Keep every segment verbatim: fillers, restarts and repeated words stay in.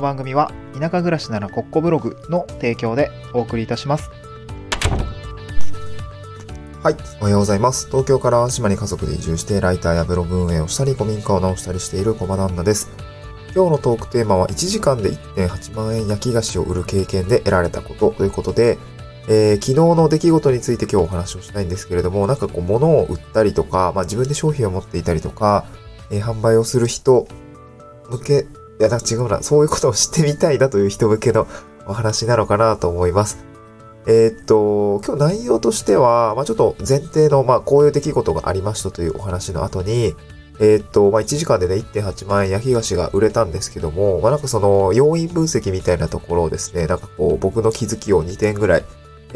の番組は田舎暮らしならコッコブログの提供でお送りいたします。はい、おはようございます。東京から島に家族で移住してライターやブログ運営をしたり古民家を直したりしているコバナンナです。今日のトークテーマはいちじかんで いってんはちまんえん焼き菓子を売る経験で得られたことということで、えー、昨日の出来事について今日お話をしたいんですけれども、なんかこう物を売ったりとか、まあ自分で商品を持っていたりとか、えー、販売をする人向け、いやなんか違うな、そういうことをしてみたいなという人向けのお話なのかなと思います。えー、っと、今日内容としては、まあちょっと前提の、まあこういう出来事がありましたというお話の後に、えー、っと、まあいちじかんでね いってんはちまんえん焼き菓子が売れたんですけども、まあなんかその要因分析みたいなところをですね、なんかこう僕の気づきをにてんぐらい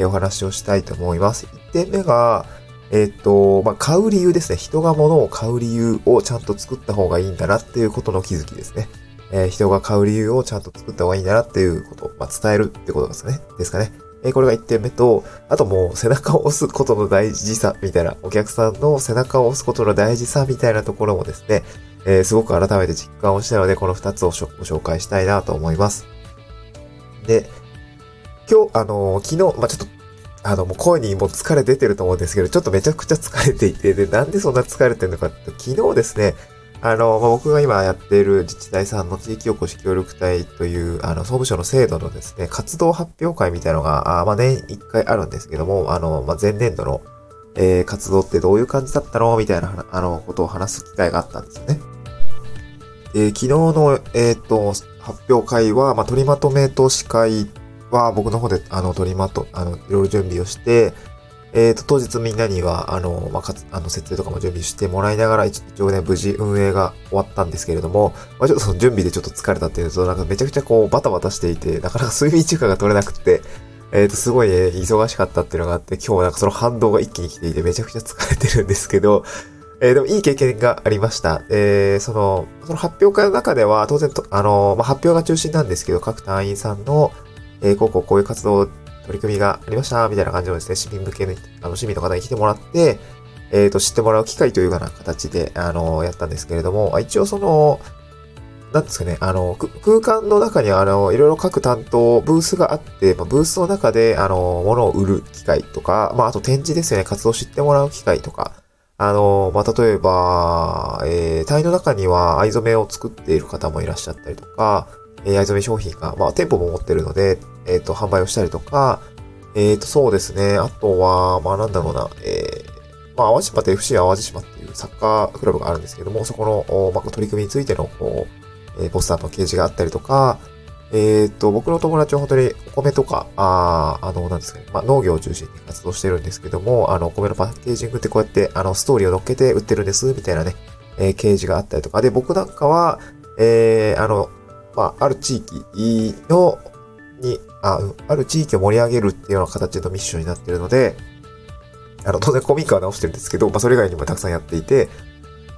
お話をしたいと思います。いってんめが、えー、っと、まあ、買う理由ですね。人が物を買う理由をちゃんと作った方がいいんだなっていうことの気づきですね。えー、人が買う理由をちゃんと作った方がいいんだなっていうことを、まあ、伝えるってことですね。ですかね。えー、これがいってんめと、あともう背中を押すことの大事さみたいな、お客さんの背中を押すことの大事さみたいなところもですね、えー、すごく改めて実感をしたので、このふたつをご紹介したいなと思います。で、今日、あのー、昨日、まあ、ちょっと、あの、もう声にもう疲れ出てると思うんですけど、ちょっとめちゃくちゃ疲れていて、で、なんでそんな疲れてるのかって、昨日ですね、あの、まあ、僕が今やっている自治体さんの地域おこし協力隊という、あの、総務省の制度のですね、活動発表会みたいなのが、あまあ、年いっかいあるんですけども、あの、まあ、前年度の、えー、活動ってどういう感じだったのみたいな、あの、ことを話す機会があったんですよね。で、昨日の、えっと、発表会は、まあ、取りまとめと司会、は僕の方であの取りまとあのいろいろ準備をして、えっと当日みんなにはあのまあ、かつあの設定とかも準備してもらいながら一応ね無事運営が終わったんですけれども、まあ、ちょっとその準備でちょっと疲れたっていうとなんかめちゃくちゃこうバタバタしていてなかなか睡眠時間が取れなくて、えっとすごい、ね、忙しかったっていうのがあって今日なんかその反動が一気に来ていてめちゃくちゃ疲れてるんですけど。えー、でもいい経験がありました。えー、そのその発表会の中では当然とあのまあ、発表が中心なんですけど各隊員さんのえー、こうこうこういう活動、取り組みがありました、みたいな感じのですね、市民向けに、あの、市民の方に来てもらって、えっと、知ってもらう機会というような形で、あの、やったんですけれども、一応その、なんですかね、あの、空間の中に、あの、いろいろ各担当、ブースがあって、まあ、ブースの中で、あの、物を売る機会とか、まあ、あと展示ですよね、活動を知ってもらう機会とか、あの、まあ、例えば、えー、隊の中には藍染めを作っている方もいらっしゃったりとか、えー、藍染め商品が、まあ、店舗も持ってるので、えっと、販売をしたりとか、えっと、そうですね。あとは、まあ、なんだろうな、えー、まあ、淡路島って エフシー 淡路島っていうサッカークラブがあるんですけども、そこの、まあ、取り組みについての、こう、えー、ポスターの掲示があったりとか、えっと、僕の友達は本当にお米とか、ああ、あの、なんですかね、まあ、農業を中心に活動してるんですけども、あの、お米のパッケージングってこうやって、あの、ストーリーを乗っけて売ってるんです、みたいなね、えー、掲示があったりとか、で、僕なんかは、えー、あの、まあ、ある地域の、に、あ、ある地域を盛り上げるっていうような形のミッションになっているので、あの、当然古民家は直してるんですけど、まあ、それ以外にもたくさんやっていて、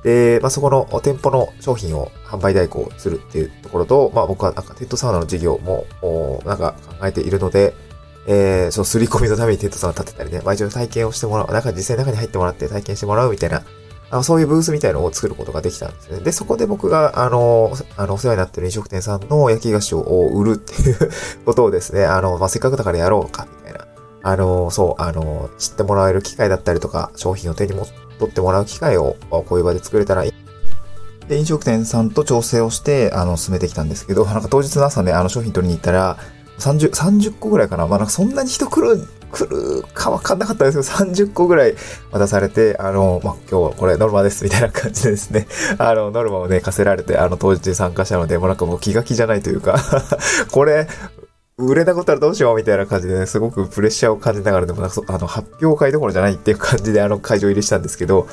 で、まあ、そこの店舗の商品を販売代行するっていうところと、まあ、僕はなんかテントサウナの事業も、なんか考えているので、えー、その刷り込みのためにテントサウナ立てたりね、まあ、一応体験をしてもらう、なんか実際中に入ってもらって体験してもらうみたいな、あのそういうブースみたいのを作ることができたんですね。で、そこで僕が、あの、あの、お世話になっている飲食店さんの焼き菓子を売るっていうことをですね、あの、まあ、せっかくだからやろうか、みたいな。あの、そう、あの、知ってもらえる機会だったりとか、商品を手に取ってもらう機会を、こういう場で作れたらいい。で、飲食店さんと調整をして、あの、進めてきたんですけど、なんか当日の朝ね、あの、商品取りに行ったら、30、さんじゅっこぐらいかな。まあ、なんかそんなに人来る、来るかわかんなかったんですけど、さんじゅっこぐらい渡されて、あの、まあ、今日はこれノルマです、みたいな感じでですね、あの、ノルマをね、課せられて、あの、当日参加したので、もうなんかもう気が気じゃないというか、これ、売れなかったらどうしよう、みたいな感じでね、すごくプレッシャーを感じながら、でもなんかあの、発表会どころじゃないっていう感じで、あの、会場入りしたんですけど、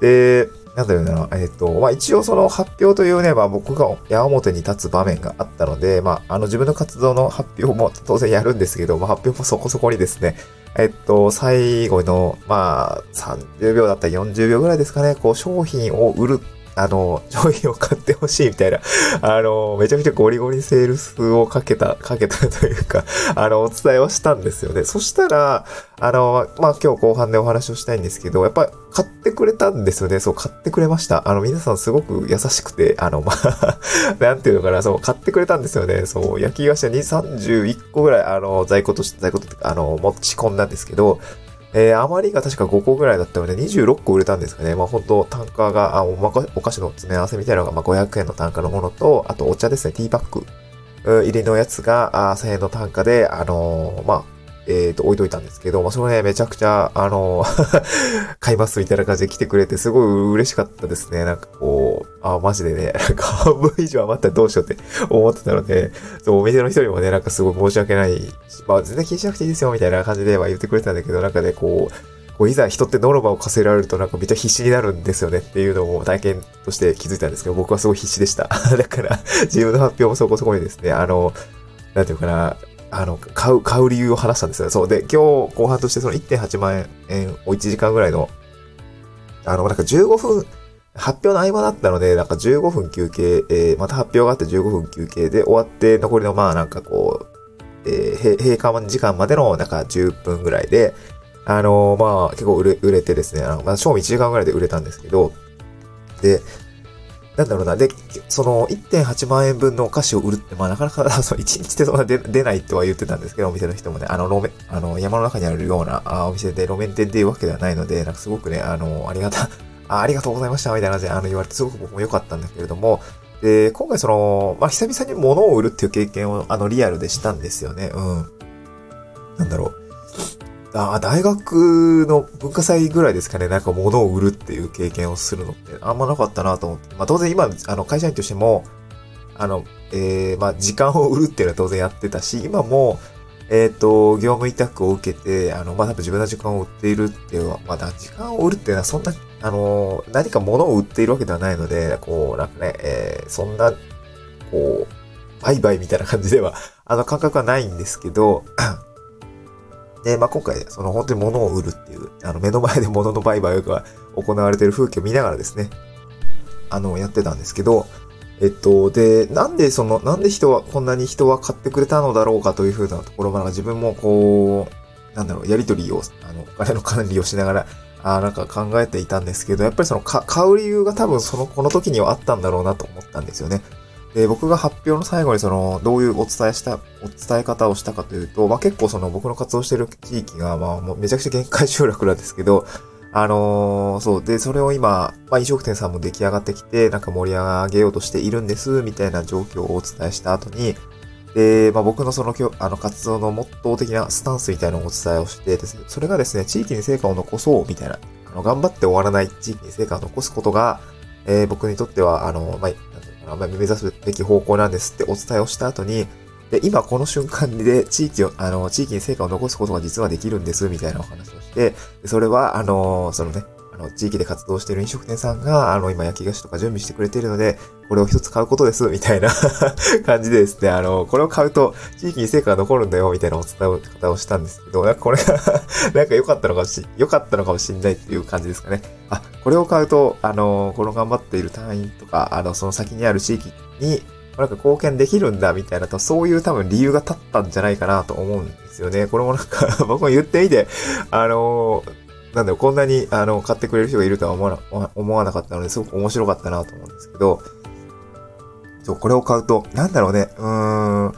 で、なんだろうな、えっと、まあ、一応その発表というね、まあ、僕が矢面に立つ場面があったので、まあ、あの自分の活動の発表も当然やるんですけど、まあ、発表もそこそこにですね、えっと、最後の、まあ、さんじゅうびょうだったりよんじゅうびょうぐらいですかね、こう、商品を売るあの商品を買ってほしいみたいなあのめちゃくちゃゴリゴリセールスをかけたかけたというかあのお伝えをしたんですよね。そしたらあのまあ今日後半でお話をしたいんですけど、やっぱり買ってくれたんですよね。そう買ってくれました。あの皆さんすごく優しくてあのまあなんていうのかな、そう買ってくれたんですよね。そう焼き菓子はにじゅうさんじゅういっこぐらいあの在庫として在庫とあの持ち込んだんですけど。えー、余りが確かごこぐらいだったので、にじゅうろっこ売れたんですかね。まあ本当単価が、あ、おまか、お菓子の詰め合わせみたいなのが、まあごひゃくえんの単価のものと、あとお茶ですね、ティーパック入りのやつが、あ、せんえんの単価で、あのー、まあ、えっと、置いといたんですけど、まあそれね、めちゃくちゃ、あのー、買いますみたいな感じで来てくれて、すごい嬉しかったですね。なんかこう、あ、マジでね、なんか半分以上余ったらどうしようって思ってたので、そう、お店の人にもね、なんかすごい申し訳ない、まあ全然気にしなくていいですよ、みたいな感じでは言ってくれてたんだけど、なんかね、こう、こういざ人ってノルマを課せられるとなんかめっちゃ必死になるんですよねっていうのも体験として気づいたんですけど、僕はすごい必死でした。だから、自分の発表もそこそこにですね、あの、なんていうかな、あの、買う、買う理由を話したんですよ。そう。で、今日後半としてその いってんはちまんえんをいちじかんぐらいの、あの、なんかじゅうごふん、発表の合間だったので、なんかじゅうごふん休憩、えー、また発表があってじゅうごふん休憩で終わって、残りのまあなんかこう、えー、閉館時間までのなんかじゅっぷんぐらいで、あのー、まあ結構売れ、売れてですね、あの、まあ賞味いちじかんぐらいで売れたんですけど、で、なんだろうな。で、その いってんはちまんえん分のお菓子を売るって、まあなかなか、そのいちにちでそんな出、出ないとは言ってたんですけど、お店の人もね、あの、路面、あの、山の中にあるようなあお店で路面店でいうわけではないので、なんかすごくね、あの、ありがた、あ, ありがとうございました、みたいな感じで、あの、言われて、すごく僕も良かったんだけれども、で、今回その、まあ久々に物を売るっていう経験を、あの、リアルでしたんですよね。うん。なんだろう。あ大学の文化祭ぐらいですかね。なんか物を売るっていう経験をするのってあんまなかったなと思って。まあ当然今、あの会社員としても、あの、えー、まあ時間を売るっていうのは当然やってたし、今も、えっと、業務委託を受けて、あの、まあ多分自分の時間を売っているっていうのは、まだ時間を売るっていうのはそんな、あの、何か物を売っているわけではないので、こう、なんかね、えー、そんな、こう、売買みたいな感じでは、あの感覚はないんですけど、で、まあ、今回、その本当に物を売るっていう、あの、目の前で物の売買が行われている風景を見ながらですね、あの、やってたんですけど、えっと、で、なんでその、なんで人は、こんなに人は買ってくれたのだろうかというふうなところまで、自分もこう、なんだろう、やりとりを、あの、お金の管理をしながら、あなんか考えていたんですけど、やっぱりその、買う理由が多分その、この時にはあったんだろうなと思ったんですよね。で、僕が発表の最後にその、どういうお伝えした、お伝え方をしたかというと、まあ、結構その僕の活動している地域が、まあ、もうめちゃくちゃ限界集落なんですけど、あのー、そう、で、それを今、まあ、飲食店さんも出来上がってきて、なんか盛り上げようとしているんです、みたいな状況をお伝えした後に、で、まあ、僕のその、あの、活動のモットー的なスタンスみたいなのをお伝えをしてですね、それがですね、地域に成果を残そう、みたいな、あの、頑張って終わらない地域に成果を残すことが、えー、僕にとっては、あの、まあ、目指すべき方向なんですってお伝えをした後に、で今この瞬間で地域をあの地域に成果を残すことが実はできるんですみたいなお話をして、それはあのそのねあの地域で活動している飲食店さんがあの今焼き菓子とか準備してくれているのでこれを一つ買うことですみたいな感じでですねあのこれを買うと地域に成果が残るんだよみたいなお伝え方をしたんですけど、なんかこれがなんか良かったのかもし良かったのかもしれないっていう感じですかね。あこれを買うと、あの、この頑張っている隊員とか、あの、その先にある地域に、なんか貢献できるんだ、みたいなと、そういう多分理由が立ったんじゃないかなと思うんですよね。これもなんか、僕も言ってみて、あの、なんだろう、こんなに、あの、買ってくれる人がいるとは思わな、思わなかったので、すごく面白かったなと思うんですけど、そう、これを買うと、なんだろうね、うーん、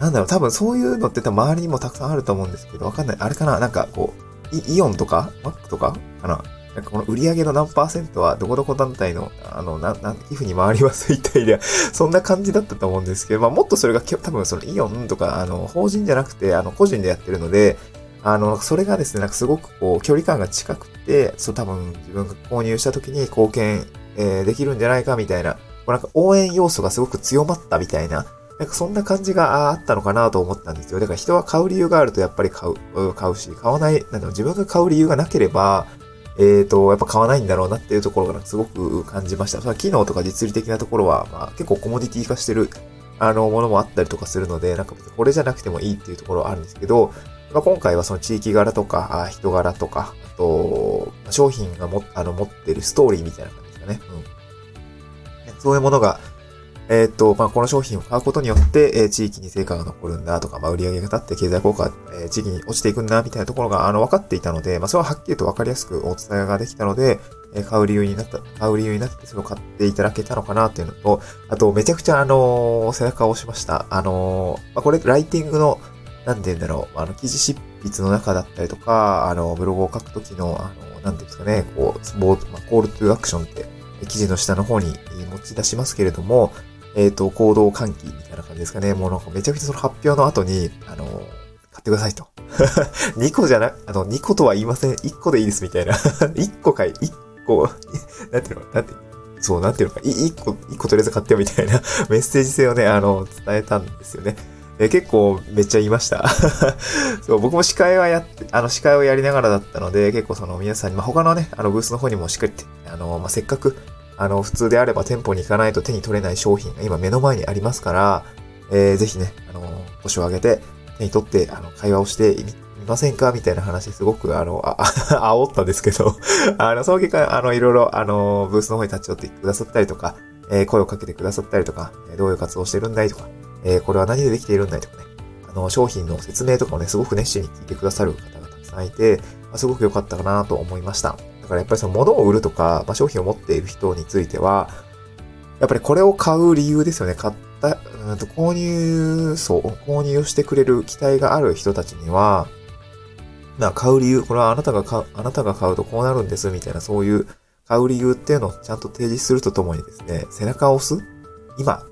なんだろう、多分そういうのって多分周りにもたくさんあると思うんですけど、わかんない。あれかな、なんかこう、イ、イオンとか、マックとかかな。なんかこの売り上げの何パーセントはどこどこ団体の、あの、な、なん、寄付に回りますみたいな、そんな感じだったと思うんですけど、まあもっとそれが多分そのイオンとか、あの、法人じゃなくて、あの、個人でやってるので、あの、それがですね、なんかすごくこう、距離感が近くて、そう多分自分が購入した時に貢献、えー、できるんじゃないかみたいな、なんか応援要素がすごく強まったみたいな、なんかそんな感じがあったのかなと思ったんですよ。だから人は買う理由があるとやっぱり買う、買うし、買わない、なんだろう、自分が買う理由がなければ、えーと、やっぱ買わないんだろうなっていうところがすごく感じました。その機能とか実利的なところは、まあ結構コモディティ化してる、あの、ものもあったりとかするので、なんかこれじゃなくてもいいっていうところはあるんですけど、まあ、今回はその地域柄とか、人柄とか、あと、商品がも、あの、持ってるストーリーみたいな感じですかね。うん。そういうものが、えー、っと、まあ、この商品を買うことによって、えー、地域に成果が残るんだとか、まあ、売り上げが立って経済効果、えー、地域に落ちていくんだ、みたいなところが、あの、分かっていたので、まあ、それははっきりと分かりやすくお伝えができたので、えー、買う理由になった、買う理由になって、それを買っていただけたのかな、っていうのと、あと、めちゃくちゃ、あのー、背中を押しました。あのー、まあ、これ、ライティングの、なんて言うんだろう、あの、記事執筆の中だったりとか、あの、ブログを書くときの、あの、なんていうんですかね、こう、ボー、まあ、コールトゥーアクションって、記事の下の方に持ち出しますけれども、えっと、行動喚起みたいな感じですかね。もうなんかめちゃくちゃその発表の後に、あの、買ってくださいと。にこじゃな、あの、にことは言いません。いっこでいいですみたいな。いっこかい、いっこ、なんていうの、なんて、そう、なんていうのか、いっこ、いっことりあえず買ってよみたいなメッセージ性をね、あの、伝えたんですよね。え、結構めっちゃ言いました。そう、僕も司会はやって、あの司会をやりながらだったので、結構その皆さんに、まあ、他のね、あのブースの方にもしっかり、あの、まあ、せっかく、あの、普通であれば店舗に行かないと手に取れない商品が今目の前にありますから、えー、ぜひね、あの、腰を上げて、手に取って、あの、会話をしてみませんかみたいな話、すごく、あの、あ、煽ったんですけど、あの、その結果、あの、いろいろ、あの、ブースの方に立ち寄ってくださったりとか、えー、声をかけてくださったりとか、どういう活動をしてるんだいとか、えー、これは何でできているんだいとかね、あの、商品の説明とかをね、すごく熱心に聞いてくださる方がたくさんいて、まあ、すごく良かったかなと思いました。だからやっぱりその物を売るとか、まあ、商品を持っている人については、やっぱりこれを買う理由ですよね。買った、うんと購入、そう、購入してくれる期待がある人たちには、な、買う理由、これはあなたが買う、あなたが買うとこうなるんです、みたいな、そういう買う理由っていうのをちゃんと提示するとともにですね、背中を押す今、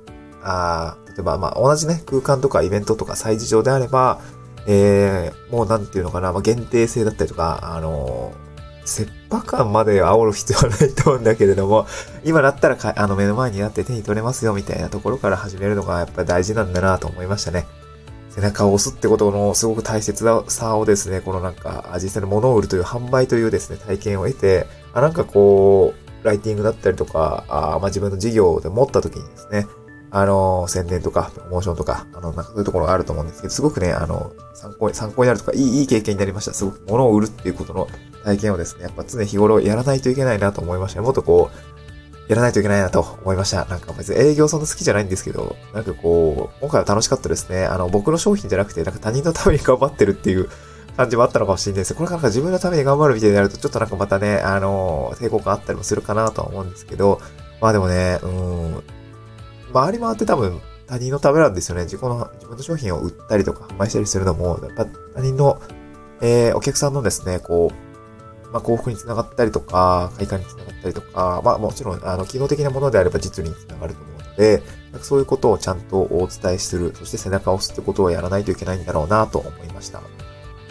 あー例えば、まあ、同じね、空間とかイベントとか催事場であれば、えー、もうなんていうのかな、まあ、限定性だったりとか、あのー、切迫感まで煽る必要はないと思うんだけれども、今だったらか、あの、目の前になって手に取れますよ、みたいなところから始めるのが、やっぱり大事なんだなと思いましたね。背中を押すってことの、すごく大切さをですね、このなんか、実際の物を売るという販売というですね、体験を得て、あ、なんかこう、ライティングだったりとか、あまあ、自分の事業で持った時にですね、あの、宣伝とか、プロモーションとか、あの、なんかそういうところがあると思うんですけど、すごくね、あの、参考に、参考になるとか、いい、いい経験になりました。すごく物を売るっていうことの体験をですね、やっぱ常日頃やらないといけないなと思いましたね。もっとこう、やらないといけないなと思いました。なんか別に営業そんな好きじゃないんですけど、なんかこう、今回は楽しかったですね。あの、僕の商品じゃなくて、なんか他人のために頑張ってるっていう感じもあったのかもしれないです。これからなんか自分のために頑張るみたいになると、ちょっとなんかまたね、あの、抵抗感あったりもするかなとは思うんですけど、まあでもね、うーん、周り回って多分他人のためなんですよね。自己の、自分の商品を売ったりとか販売したりするのも、やっぱ他人の、えー、お客さんのですね、こう、まあ、幸福につながったりとか、快感につながったりとか、まあ、もちろん、あの、機能的なものであれば実利につながると思うので、なんかそういうことをちゃんとお伝えする、そして背中を押すってことをやらないといけないんだろうなと思いました。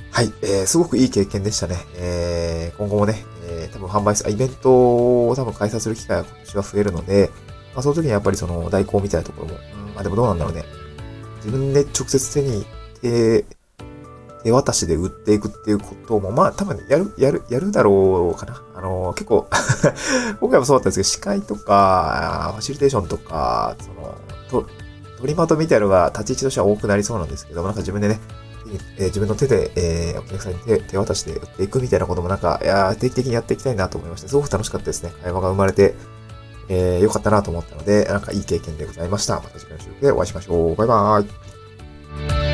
はい、えー、すごくいい経験でしたね。えー、今後もね、えー、多分販売する、イベントを多分開催する機会が今年は増えるので、まあ、その時にやっぱりその代行みたいなところも、うん、まあでもどうなんだろうね。自分で直接手に手、手渡しで売っていくっていうことも、まあ多分やる、やる、やるだろうかな。あのー、結構、今回もそうだったんですけど、司会とか、ファシリテーションとか、その、と取りまとみみたいなのが立ち位置としては多くなりそうなんですけど、なんか自分でね、えー、自分の手で、えー、お客さんに 手, 手渡しで売っていくみたいなこともなんか、いや定期的にやっていきたいなと思いました。すごく楽しかったですね。会話が生まれて、えー、良かったなと思ったので、なんかいい経験でございました。また次回の収録でお会いしましょう。バイバーイ。